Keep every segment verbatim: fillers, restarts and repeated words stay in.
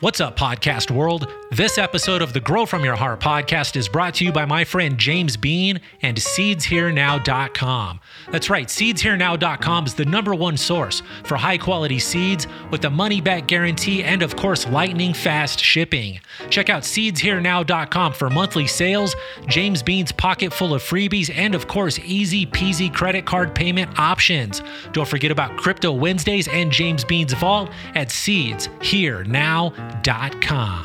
What's up, podcast world? This episode of the Grow From Your Heart podcast is brought to you by my friend James Bean and Seeds Here Now dot com. That's right, Seeds Here Now dot com is the number one source for high-quality seeds with a money-back guarantee and, of course, lightning-fast shipping. Check out Seeds Here Now dot com for monthly sales, James Bean's pocket full of freebies, and, of course, easy-peasy credit card payment options. Don't forget about Crypto Wednesdays and James Bean's Vault at Seeds Here Now dot com. Dot com.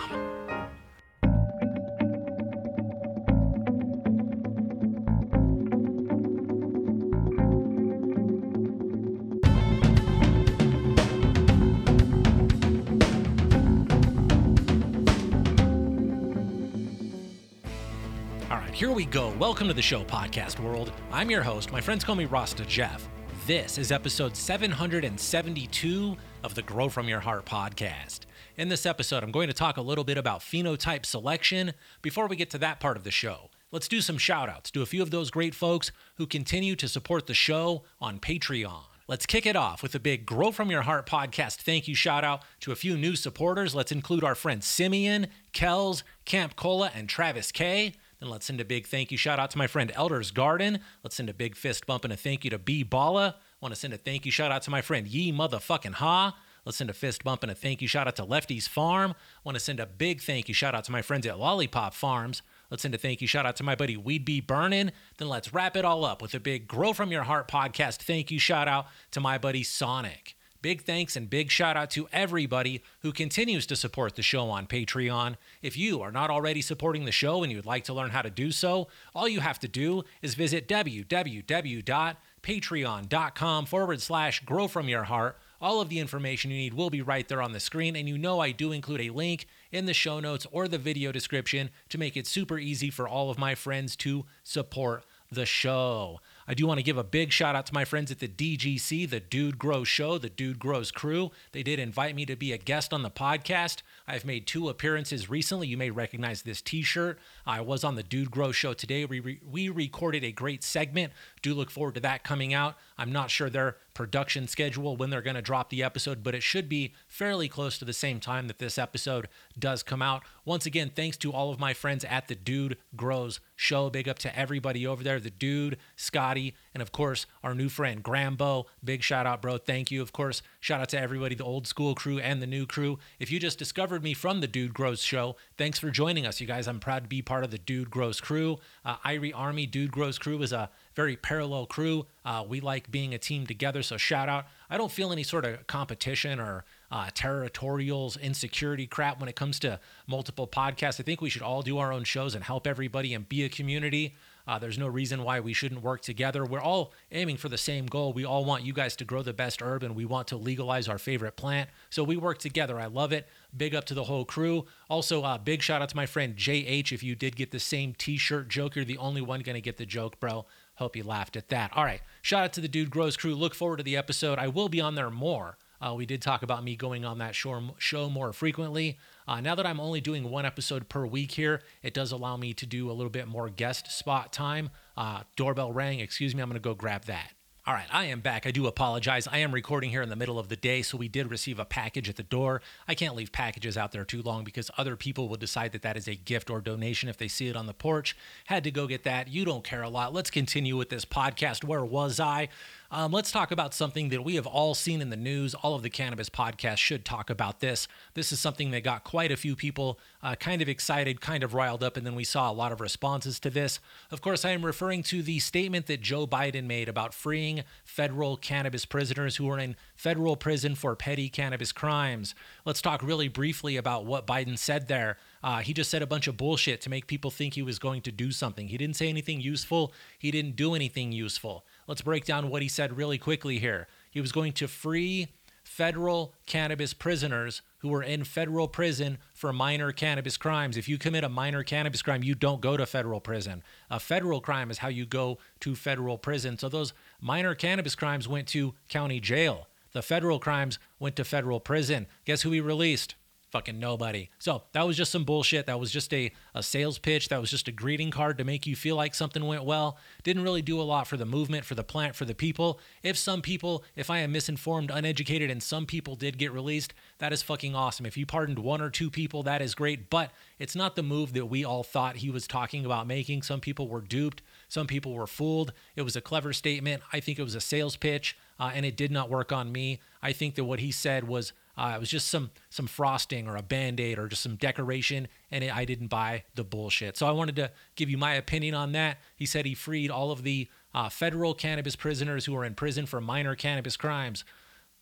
All right, here we go. Welcome to the show, podcast world. I'm your host. My friends call me Rasta Jeff. This is episode seven hundred seventy-two of the Grow From Your Heart podcast. In this episode, I'm going to talk a little bit about phenotype selection. Before we get to that part of the show, let's do some shout-outs to a few of those great folks who continue to support the show on Patreon. Let's kick it off with a big Grow From Your Heart podcast thank you shout-out to a few new supporters. Let's include our friends Simeon, Kells, Camp Cola, and Travis K. Then let's send a big thank you shout-out to my friend Elder's Garden. Let's send a big fist bump and a thank you to B Bala. Want to send a thank you shout-out to my friend Ye Motherfucking Ha. Let's send a fist bump and a thank you shout out to Lefty's Farm. I want to send a big thank you shout out to my friends at Lollipop Farms. Let's send a thank you shout out to my buddy Weed Be Burnin'. Then let's wrap it all up with a big Grow From Your Heart podcast thank you shout out to my buddy Sonic. Big thanks and big shout out to everybody who continues to support the show on Patreon. If you are not already supporting the show and you would like to learn how to do so, all you have to do is visit www.patreon.com forward slash grow from your heart. All of the information you need will be right there on the screen, and you know I do include a link in the show notes or the video description to make it super easy for all of my friends to support the show. I do want to give a big shout out to my friends at the D G C, the Dude Grows Show, the Dude Grows Crew. They did invite me to be a guest on the podcast. I've made two appearances recently. You may recognize this t-shirt. I was on the Dude Grows Show today. We, re- we recorded a great segment. Do look forward to that coming out. I'm not sure their production schedule, when they're going to drop the episode, but it should be fairly close to the same time that this episode does come out. Once again, thanks to all of my friends at the Dude Grows Show. Big up to everybody over there, the Dude, Scotty, and of course, our new friend, Grambo. Big shout out, bro. Thank you. Of course, shout out to everybody, the old school crew and the new crew. If you just discovered me from the Dude Grows Show, thanks for joining us, you guys. I'm proud to be part of the Dude Grows Crew. Uh, Irie Army, Dude Grows Crew is a very parallel crew. Uh, we like being a team together, so shout out. I don't feel any sort of competition or uh, territorials, insecurity crap when it comes to multiple podcasts. I think we should all do our own shows and help everybody and be a community. Uh, there's no reason why we shouldn't work together. We're all aiming for the same goal. We all want you guys to grow the best herb, and we want to legalize our favorite plant. So we work together. I love it. Big up to the whole crew. Also, uh, big shout out to my friend J H. If you did get the same t-shirt joke, you're the only one going to get the joke, bro. Hope you laughed at that. All right. Shout out to the Dude Grows Crew. Look forward to the episode. I will be on there more. Uh, we did talk about me going on that show, show more frequently. Uh, now that I'm only doing one episode per week here, it does allow me to do a little bit more guest spot time. Uh, doorbell rang. Excuse me. I'm going to go grab that. All right, I am back. I do apologize. I am recording here in the middle of the day, so we did receive a package at the door. I can't leave packages out there too long because other people will decide that that is a gift or donation if they see it on the porch. Had to go get that. You don't care a lot. Let's continue with this podcast. Where was I? Um, let's talk about something that we have all seen in the news. All of the cannabis podcasts should talk about this. This is something that got quite a few people uh, kind of excited, kind of riled up, and then we saw a lot of responses to this. Of course, I am referring to the statement that Joe Biden made about freeing federal cannabis prisoners who are in federal prison for petty cannabis crimes. Let's talk really briefly about what Biden said there. Uh, he just said a bunch of bullshit to make people think he was going to do something. He didn't say anything useful. He didn't do anything useful. Let's break down what he said really quickly here. He was going to free federal cannabis prisoners who were in federal prison for minor cannabis crimes. If you commit a minor cannabis crime, you don't go to federal prison. A federal crime is how you go to federal prison. So those minor cannabis crimes went to county jail. The federal crimes went to federal prison. Guess who he released? Fucking nobody. So that was just some bullshit. That was just a, a sales pitch. That was just a greeting card to make you feel like something went well. Didn't really do a lot for the movement, for the plant, for the people. If some people, if I am misinformed, uneducated, and some people did get released, that is fucking awesome. If you pardoned one or two people, that is great. But it's not the move that we all thought he was talking about making. Some people were duped. Some people were fooled. It was a clever statement. I think it was a sales pitch, uh, and it did not work on me. I think that what he said was, Uh, it was just some some frosting or a Band-Aid or just some decoration, and it, I didn't buy the bullshit. So I wanted to give you my opinion on that. He said he freed all of the uh, federal cannabis prisoners who are in prison for minor cannabis crimes.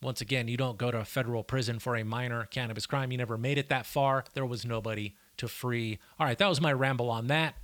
Once again, you don't go to a federal prison for a minor cannabis crime. You never made it that far. There was nobody to free. All right, that was my ramble on that.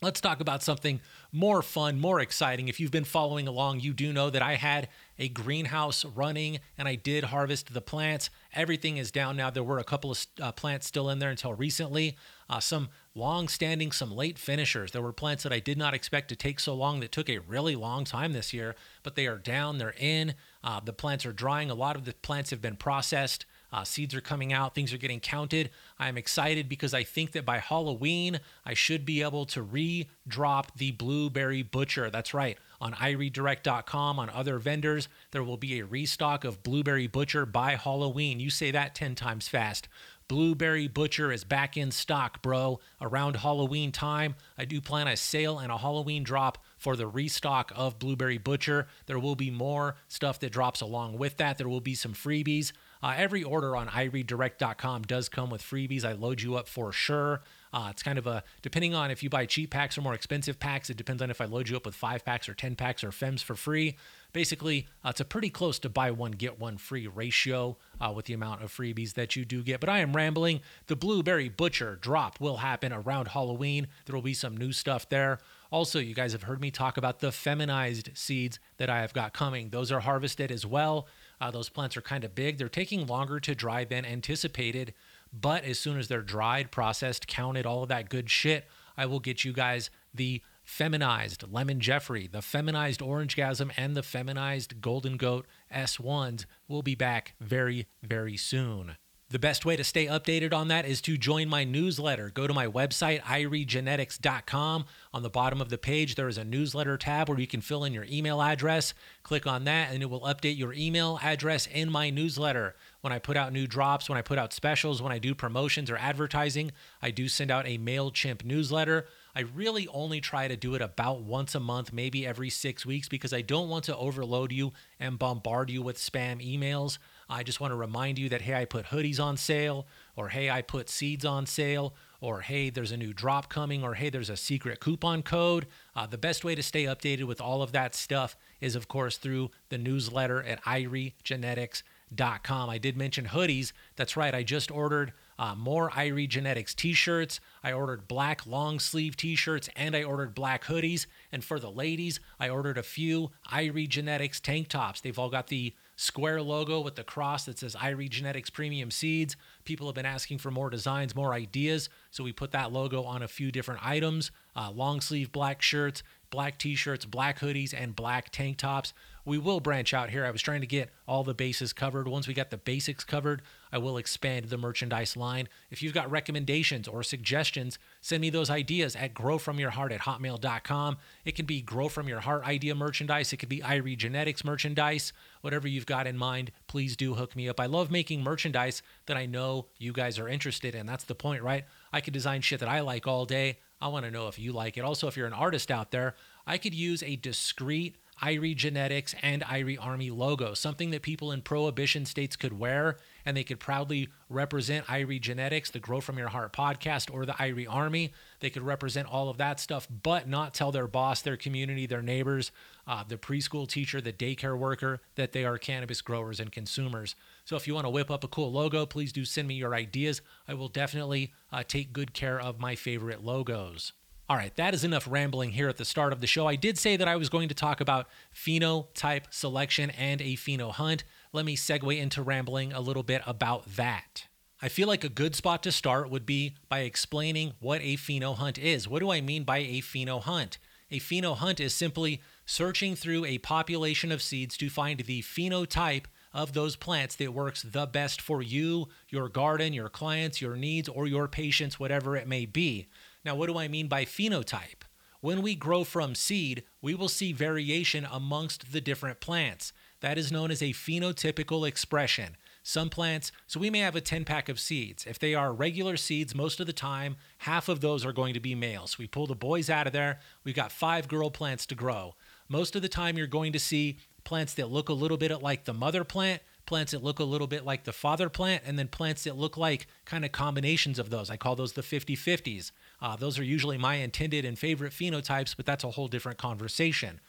Let's talk about something more fun, more exciting. If you've been following along, you do know that I had a greenhouse running and I did harvest the plants. Everything is down now. There were a couple of uh, plants still in there until recently. Uh, some long-standing, some late finishers. There were plants that I did not expect to take so long that took a really long time this year, but they are down, they're in. Uh, the plants are drying. A lot of the plants have been processed. Uh, seeds are coming out. Things are getting counted. I'm excited because I think that by Halloween, I should be able to re-drop the Blueberry Butcher. That's right. On Irie Direct dot com, on other vendors, there will be a restock of Blueberry Butcher by Halloween. You say that ten times fast. Blueberry Butcher is back in stock, bro. Around Halloween time, I do plan a sale and a Halloween drop for the restock of Blueberry Butcher. There will be more stuff that drops along with that. There will be some freebies. Uh, every order on Irie Direct dot com does come with freebies. I load you up for sure. Uh, it's kind of a, depending on if you buy cheap packs or more expensive packs, it depends on if I load you up with five packs or ten packs or F E Ms for free. Basically, uh, it's a pretty close to buy one, get one free ratio uh, with the amount of freebies that you do get. But I am rambling. The Blueberry Butcher drop will happen around Halloween. There will be some new stuff there. Also, you guys have heard me talk about the feminized seeds that I have got coming. Those are harvested as well. Uh, those plants are kind of big. They're taking longer to dry than anticipated, but as soon as they're dried, processed, counted, all of that good shit, I will get you guys the feminized Lemon Jeffrey, the feminized Orangegasm, and the feminized Golden Goat S ones. We'll be back very, very soon. The best way to stay updated on that is to join my newsletter. Go to my website, Irie Genetics dot com. On the bottom of the page, there is a newsletter tab where you can fill in your email address. Click on that, and it will update your email address in my newsletter. When I put out new drops, when I put out specials, when I do promotions or advertising, I do send out a MailChimp newsletter. I really only try to do it about once a month, maybe every six weeks, because I don't want to overload you and bombard you with spam emails. I just want to remind you that, hey, I put hoodies on sale, or hey, I put seeds on sale, or hey, there's a new drop coming, or hey, there's a secret coupon code. Uh, the best way to stay updated with all of that stuff is, of course, through the newsletter at Irie Genetics dot com. I did mention hoodies. That's right. I just ordered uh, more Irie Genetics t-shirts. I ordered black long sleeve t-shirts and I ordered black hoodies. And for the ladies, I ordered a few Irie Genetics tank tops. They've all got the square logo with the cross that says Irie Genetics Premium Seeds. People have been asking for more designs, more ideas. So we put that logo on a few different items, uh, long sleeve black shirts, black t-shirts, black hoodies, and black tank tops. We will branch out here. I was trying to get all the bases covered. Once we got the basics covered, I will expand the merchandise line. If you've got recommendations or suggestions, send me those ideas at grow from your heart at hotmail dot com. It can be Grow From Your Heart idea merchandise. It could be Irie Genetics merchandise. Whatever you've got in mind, please do hook me up. I love making merchandise that I know you guys are interested in. That's the point, right? I could design shit that I like all day. I want to know if you like it. Also, if you're an artist out there, I could use a discreet Irie Genetics and Irie Army logo, something that people in Prohibition states could wear, and they could proudly represent Irie Genetics, the Grow From Your Heart podcast, or the Irie Army. They could represent all of that stuff, but not tell their boss, their community, their neighbors, uh, the preschool teacher, the daycare worker, that they are cannabis growers and consumers. So if you want to whip up a cool logo, please do send me your ideas. I will definitely uh, take good care of my favorite logos. All right, that is enough rambling here at the start of the show. I did say that I was going to talk about phenotype selection and a pheno hunt. Let me segue into rambling a little bit about that. I feel like a good spot to start would be by explaining what a pheno hunt is. What do I mean by a pheno hunt? A pheno hunt is simply searching through a population of seeds to find the phenotype of those plants that works the best for you, your garden, your clients, your needs, or your patients, whatever it may be. Now, what do I mean by phenotype? When we grow from seed, we will see variation amongst the different plants. That is known as a phenotypical expression. Some plants, so we may have a ten pack of seeds. If they are regular seeds, most of the time, half of those are going to be males. We pull the boys out of there. We've got five girl plants to grow. Most of the time, you're going to see plants that look a little bit like the mother plant, plants that look a little bit like the father plant, and then plants that look like kind of combinations of those. I call those the fifty-fifties. Uh, those are usually my intended and favorite phenotypes, but that's a whole different conversation.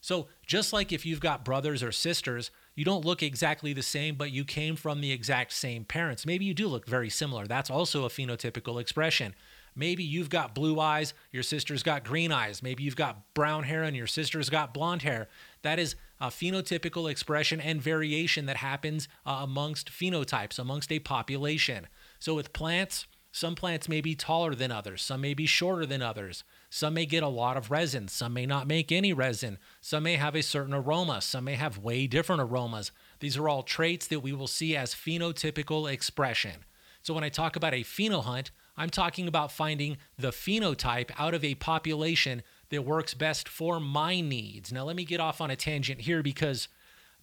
So just like if you've got brothers or sisters, you don't look exactly the same, but you came from the exact same parents. Maybe you do look very similar. That's also a phenotypical expression. Maybe you've got blue eyes, your sister's got green eyes. Maybe you've got brown hair and your sister's got blonde hair. That is a phenotypical expression and variation that happens uh, amongst phenotypes, amongst a population. So with plants, some plants may be taller than others. Some may be shorter than others. Some may get a lot of resin. Some may not make any resin. Some may have a certain aroma. Some may have way different aromas. These are all traits that we will see as phenotypical expression. So when I talk about a pheno hunt, I'm talking about finding the phenotype out of a population that works best for my needs. Now let me get off on a tangent here, because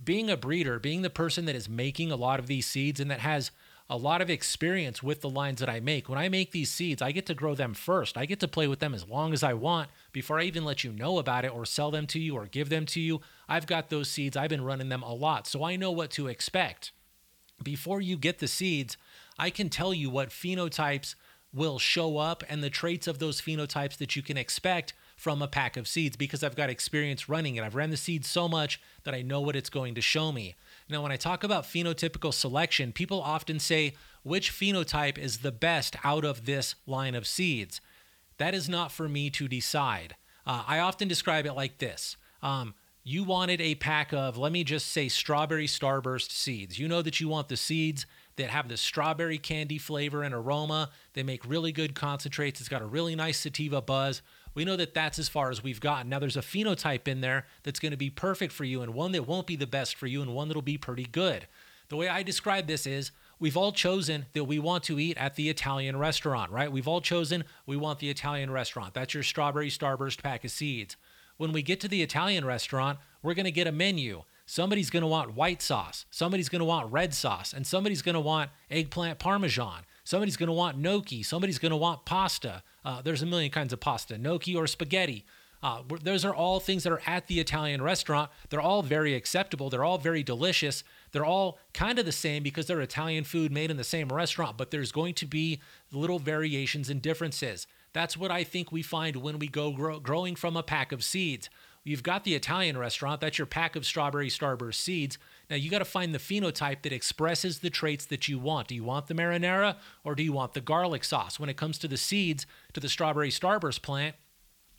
being a breeder, being the person that is making a lot of these seeds and that has a lot of experience with the lines that I make. When I make these seeds, I get to grow them first. I get to play with them as long as I want before I even let you know about it or sell them to you or give them to you. I've got those seeds. I've been running them a lot, so I know what to expect. Before you get the seeds, I can tell you what phenotypes will show up and the traits of those phenotypes that you can expect from a pack of seeds, because I've got experience running it. I've ran the seeds so much that I know what it's going to show me. Now, when I talk about phenotypical selection, people often say, which phenotype is the best out of this line of seeds? That is not for me to decide. Uh, I often describe it like this. Um, you wanted a pack of, let me just say, strawberry starburst seeds. You know that you want the seeds that have the strawberry candy flavor and aroma. They make really good concentrates. It's got a really nice sativa buzz. We know that that's as far as we've gotten. Now, there's a phenotype in there that's going to be perfect for you, and one that won't be the best for you, and one that'll be pretty good. The way I describe this is, we've all chosen that we want to eat at the Italian restaurant, right? We've all chosen we want the Italian restaurant. That's your strawberry starburst pack of seeds. When we get to the Italian restaurant, we're going to get a menu. Somebody's going to want white sauce. Somebody's going to want red sauce. And somebody's going to want eggplant parmesan. Somebody's going to want gnocchi. Somebody's going to want pasta. Uh, there's a million kinds of pasta, gnocchi or spaghetti. Uh, those are all things that are at the Italian restaurant. They're all very acceptable. They're all very delicious. They're all kind of the same because they're Italian food made in the same restaurant, but there's going to be little variations and differences. That's what I think we find when we go grow, growing from a pack of seeds. You've got the Italian restaurant. That's your pack of strawberry starburst seeds. Now, you got to find the phenotype that expresses the traits that you want. Do you want the marinara or do you want the garlic sauce? When it comes to the seeds, to the strawberry starburst plant,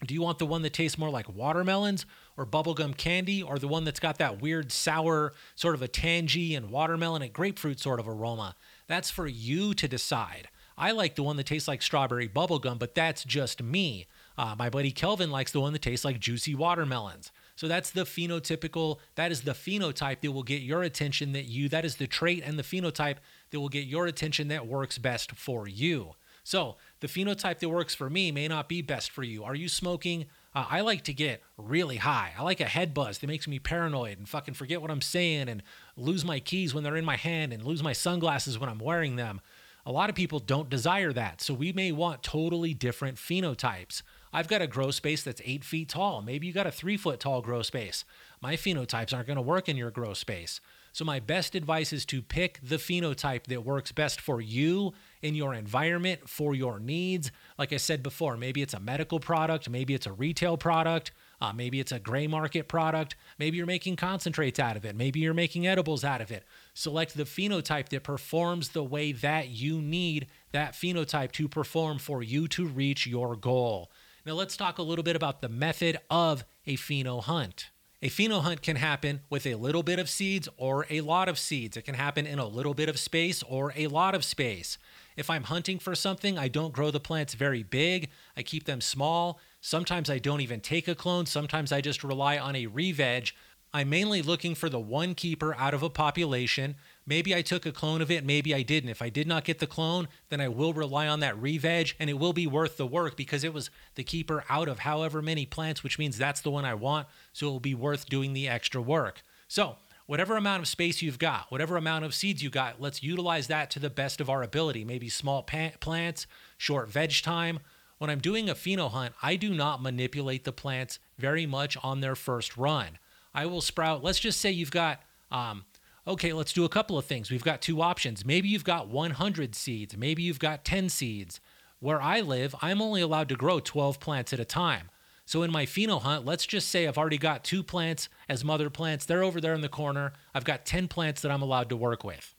do you want the one that tastes more like watermelons or bubblegum candy, or the one that's got that weird sour sort of a tangy and watermelon and grapefruit sort of aroma? That's for you to decide. I like the one that tastes like strawberry bubblegum, but that's just me. Uh, my buddy Kelvin likes the one that tastes like juicy watermelons. So that's the phenotypical, that is the phenotype that will get your attention that you, that is the trait and the phenotype that will get your attention that works best for you. So the phenotype that works for me may not be best for you. Are you smoking? Uh, I like to get really high. I like a head buzz that makes me paranoid and fucking forget what I'm saying and lose my keys when they're in my hand and lose my sunglasses when I'm wearing them. A lot of people don't desire that. So we may want totally different phenotypes. I've got a grow space that's eight feet tall. Maybe you got a three foot tall grow space. My phenotypes aren't going to work in your grow space. So my best advice is to pick the phenotype that works best for you in your environment, for your needs. Like I said before, maybe it's a medical product. Maybe it's a retail product. Uh, maybe it's a gray market product. Maybe you're making concentrates out of it. Maybe you're making edibles out of it. Select the phenotype that performs the way that you need that phenotype to perform for you to reach your goal. Now let's talk a little bit about the method of a pheno hunt. A pheno hunt can happen with a little bit of seeds or a lot of seeds. It can happen in a little bit of space or a lot of space. If I'm hunting for something, I don't grow the plants very big. I keep them small. Sometimes I don't even take a clone. Sometimes I just rely on a re-veg. I'm mainly looking for the one keeper out of a population. Maybe I took a clone of it, maybe I didn't. If I did not get the clone, then I will rely on that re-veg, and it will be worth the work because it was the keeper out of however many plants, which means that's the one I want, so it will be worth doing the extra work. So whatever amount of space you've got, whatever amount of seeds you got, let's utilize that to the best of our ability. Maybe small plants, short veg time. When I'm doing a pheno hunt, I do not manipulate the plants very much on their first run. I will sprout, let's just say you've got, um, okay, let's do a couple of things. We've got two options. Maybe you've got one hundred seeds. Maybe you've got ten seeds. Where I live, I'm only allowed to grow twelve plants at a time. So in my pheno hunt, let's just say I've already got two plants as mother plants. They're over there in the corner. I've got ten plants that I'm allowed to work with.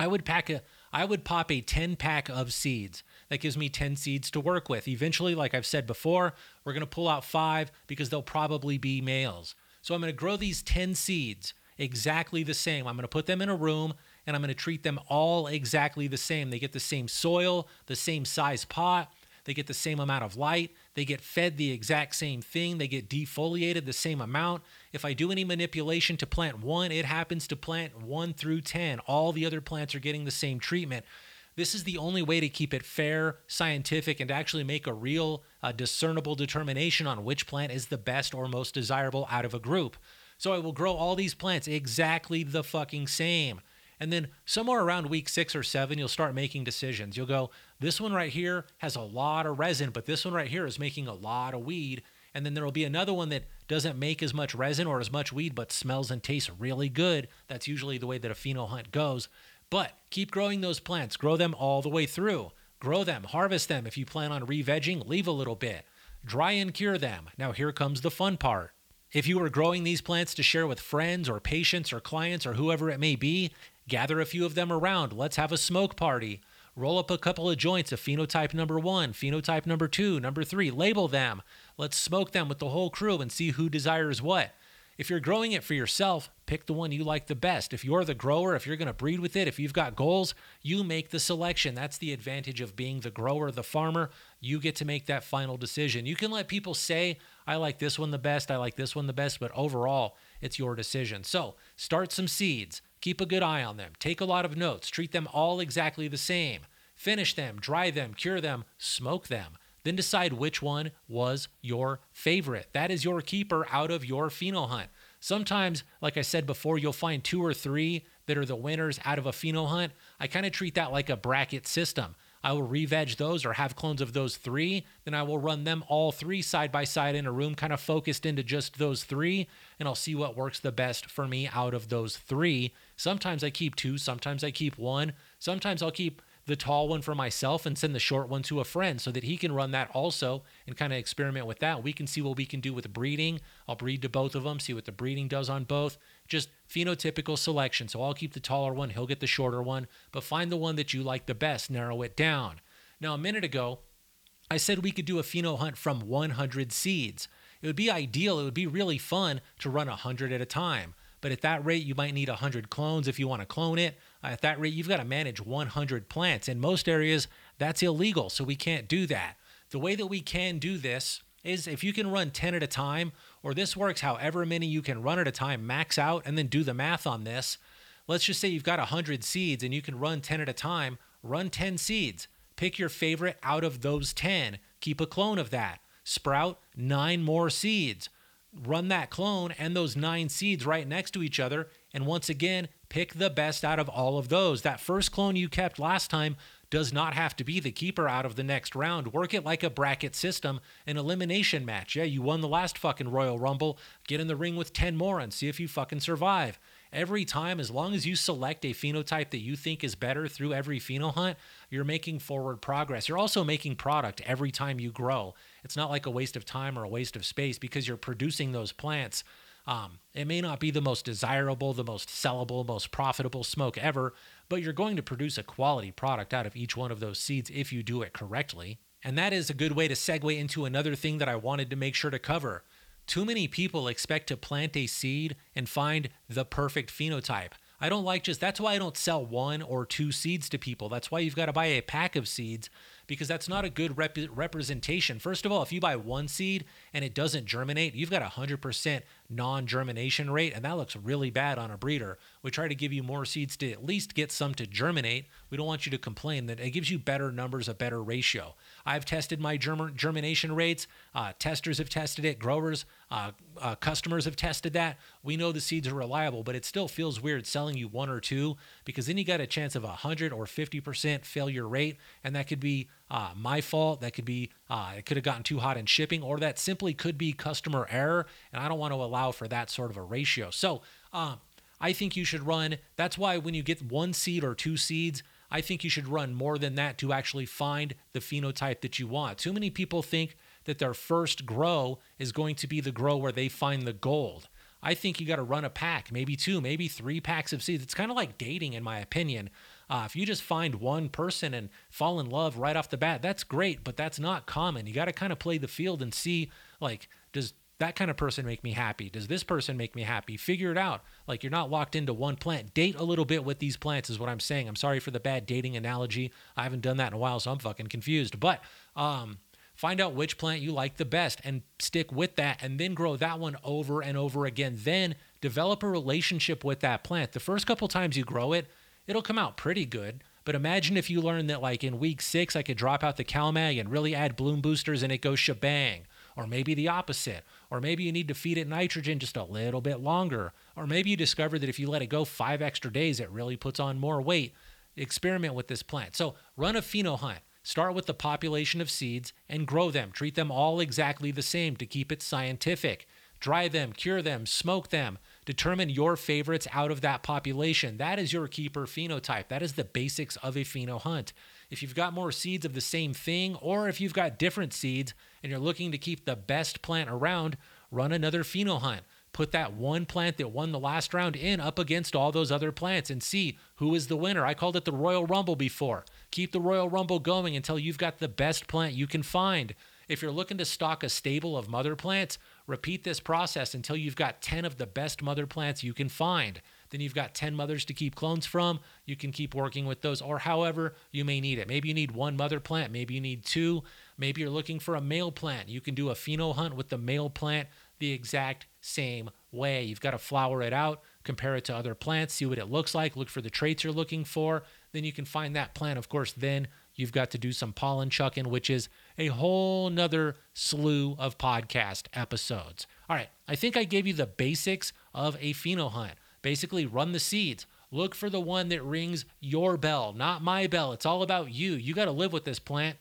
I would pack a, I would pop a ten pack of seeds. That gives me ten seeds to work with. Eventually, like I've said before, we're going to pull out five because they'll probably be males. So I'm going to grow these ten seeds exactly the same. I'm going to put them in a room and I'm going to treat them all exactly the same. They get the same soil, the same size pot. They get the same amount of light. They get fed the exact same thing. They get defoliated the same amount. If I do any manipulation to plant one, it happens to plant one through ten. All the other plants are getting the same treatment. This is the only way to keep it fair, scientific, and to actually make a real uh, discernible determination on which plant is the best or most desirable out of a group. So I will grow all these plants exactly the fucking same. And then somewhere around week six or seven, you'll start making decisions. You'll go, this one right here has a lot of resin, but this one right here is making a lot of weed. And then there will be another one that doesn't make as much resin or as much weed, but smells and tastes really good. That's usually the way that a pheno hunt goes. But keep growing those plants. Grow them all the way through. Grow them. Harvest them. If you plan on re-vegging, leave a little bit. Dry and cure them. Now here comes the fun part. If you are growing these plants to share with friends or patients or clients or whoever it may be, gather a few of them around. Let's have a smoke party. Roll up a couple of joints of phenotype number one, phenotype number two, number three. Label them. Let's smoke them with the whole crew and see who desires what. If you're growing it for yourself, pick the one you like the best. If you're the grower, if you're going to breed with it, if you've got goals, you make the selection. That's the advantage of being the grower, the farmer. You get to make that final decision. You can let people say, I like this one the best, I like this one the best, but overall, it's your decision. So start some seeds. Keep a good eye on them. Take a lot of notes. Treat them all exactly the same. Finish them, dry them, cure them, smoke them. Then decide which one was your favorite. That is your keeper out of your pheno hunt. Sometimes, like I said before, you'll find two or three that are the winners out of a pheno hunt. I kind of treat that like a bracket system. I will re-veg those or have clones of those three. Then I will run them all three side by side in a room, kind of focused into just those three, and I'll see what works the best for me out of those three. Sometimes I keep two, sometimes I keep one. Sometimes I'll keep the tall one for myself and send the short one to a friend so that he can run that also and kind of experiment with that. We can see what we can do with breeding. I'll breed to both of them, see what the breeding does on both. Just phenotypical selection. So I'll keep the taller one, he'll get the shorter one, but find the one that you like the best, narrow it down. Now, a minute ago, I said we could do a pheno hunt from one hundred seeds. It would be ideal, it would be really fun to run one hundred at a time. But at that rate, you might need one hundred clones if you want to clone it. At that rate, you've got to manage one hundred plants. In most areas, that's illegal, so we can't do that. The way that we can do this is if you can run ten at a time, or this works however many you can run at a time, max out, and then do the math on this. Let's just say you've got one hundred seeds and you can run ten at a time. Run ten seeds. Pick your favorite out of those ten. Keep a clone of that. Sprout nine more seeds. Run that clone and those nine seeds right next to each other. And once again, pick the best out of all of those. That first clone you kept last time does not have to be the keeper out of the next round. Work it like a bracket system, an elimination match. Yeah, you won the last fucking Royal Rumble. Get in the ring with ten more and see if you fucking survive. Every time, as long as you select a phenotype that you think is better through every pheno hunt, you're making forward progress. You're also making product every time you grow. It's not like a waste of time or a waste of space because you're producing those plants. Um, it may not be the most desirable, the most sellable, most profitable smoke ever, but you're going to produce a quality product out of each one of those seeds if you do it correctly. And that is a good way to segue into another thing that I wanted to make sure to cover. Too many people expect to plant a seed and find the perfect phenotype. I don't like just, that's why I don't sell one or two seeds to people. That's why you've got to buy a pack of seeds, because that's not a good rep- representation. First of all, if you buy one seed and it doesn't germinate, you've got a one hundred percent non-germination rate, and that looks really bad on a breeder. We try to give you more seeds to at least get some to germinate. We don't want you to complain. That it gives you better numbers, a better ratio. I've tested my germ- germination rates. Uh, testers have tested it. Growers, uh, uh, customers have tested that. We know the seeds are reliable, but it still feels weird selling you one or two, because then you got a chance of a one hundred or fifty percent failure rate, and that could be Uh, my fault. That could be, uh, it could have gotten too hot in shipping, or that simply could be customer error. And I don't want to allow for that sort of a ratio. So um, I think you should run, that's why when you get one seed or two seeds, I think you should run more than that to actually find the phenotype that you want. Too many people think that their first grow is going to be the grow where they find the gold. I think you got to run a pack, maybe two, maybe three packs of seeds. It's kind of like dating, in my opinion. Uh, if you just find one person and fall in love right off the bat, that's great, but that's not common. You got to kind of play the field and see, like, does that kind of person make me happy? Does this person make me happy? Figure it out. Like, you're not locked into one plant. Date a little bit with these plants is what I'm saying. I'm sorry for the bad dating analogy. I haven't done that in a while, so I'm fucking confused. But um, find out which plant you like the best and stick with that, and then grow that one over and over again. Then develop a relationship with that plant. The first couple times you grow it, it'll come out pretty good, but imagine if you learn that, like, in week six, I could drop out the cow mag and really add bloom boosters and it goes shebang. Or maybe the opposite. Or maybe you need to feed it nitrogen just a little bit longer. Or maybe you discover that if you let it go five extra days, it really puts on more weight. Experiment with this plant. So run a pheno hunt. Start with the population of seeds and grow them. Treat them all exactly the same to keep it scientific. Dry them, cure them, smoke them. Determine your favorites out of that population. That is your keeper phenotype. That is the basics of a pheno hunt. If you've got more seeds of the same thing, or if you've got different seeds and you're looking to keep the best plant around, run another pheno hunt. Put that one plant that won the last round in up against all those other plants and see who is the winner. I called it the Royal Rumble before. Keep the Royal Rumble going until you've got the best plant you can find. If you're looking to stock a stable of mother plants, repeat this process until you've got ten of the best mother plants you can find. Then you've got ten mothers to keep clones from. You can keep working with those, or however you may need it. Maybe you need one mother plant. Maybe you need two. Maybe you're looking for a male plant. You can do a pheno hunt with the male plant the exact same way. You've got to flower it out, compare it to other plants, see what it looks like, look for the traits you're looking for. Then you can find that plant. Of course, then you've got to do some pollen chucking, which is a whole nother slew of podcast episodes. All right, I think I gave you the basics of a pheno hunt. Basically, run the seeds. Look for the one that rings your bell, not my bell. It's all about you. You got to live with this plant.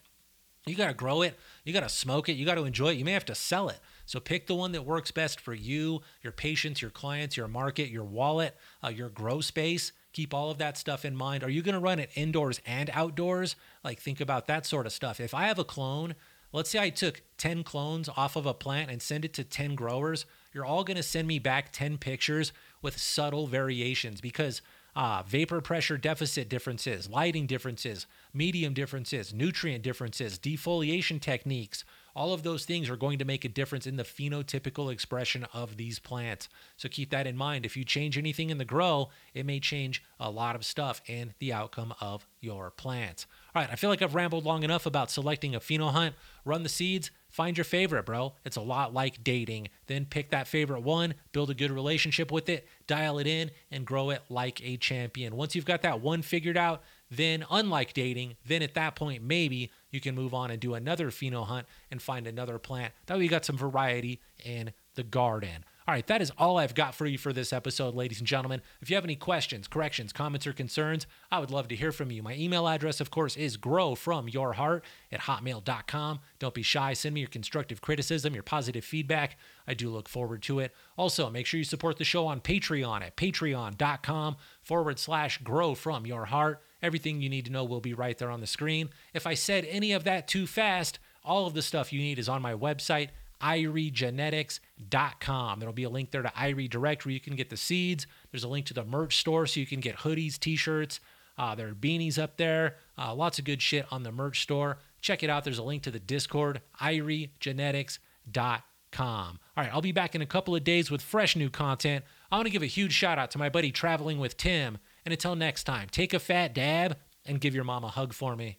You got to grow it. You got to smoke it. You got to enjoy it. You may have to sell it. So pick the one that works best for you, your patients, your clients, your market, your wallet, uh, your grow space. Keep all of that stuff in mind. Are you going to run it indoors and outdoors? Like, think about that sort of stuff. If I have a clone, let's say I took ten clones off of a plant and send it to ten growers, you're all going to send me back ten pictures with subtle variations, because uh, vapor pressure deficit differences, lighting differences, medium differences, nutrient differences, defoliation techniques, all of those things are going to make a difference in the phenotypical expression of these plants. So keep that in mind. If you change anything in the grow, it may change a lot of stuff and the outcome of your plants. All right, I feel like I've rambled long enough about selecting a pheno hunt. Run the seeds, find your favorite, bro. It's a lot like dating. Then pick that favorite one, build a good relationship with it, dial it in, and grow it like a champion. Once you've got that one figured out, then unlike dating, then at that point, maybe you can move on and do another pheno hunt and find another plant. That way you got some variety in the garden. All right, that is all I've got for you for this episode, ladies and gentlemen. If you have any questions, corrections, comments, or concerns, I would love to hear from you. My email address, of course, is grow from your heart at hotmail dot com. Don't be shy. Send me your constructive criticism, your positive feedback. I do look forward to it. Also, make sure you support the show on Patreon at patreon.com forward slash grow from your heart. Everything you need to know will be right there on the screen. If I said any of that too fast, all of the stuff you need is on my website, Irie Genetics dot com. There'll be a link there to Irie Direct where you can get the seeds. There's a link to the merch store so you can get hoodies, t-shirts. Uh, there are beanies up there. Uh, lots of good shit on the merch store. Check it out. There's a link to the Discord, Irie Genetics dot com. All right, I'll be back in a couple of days with fresh new content. I want to give a huge shout out to my buddy Traveling with Tim. And until next time, take a fat dab and give your mom a hug for me.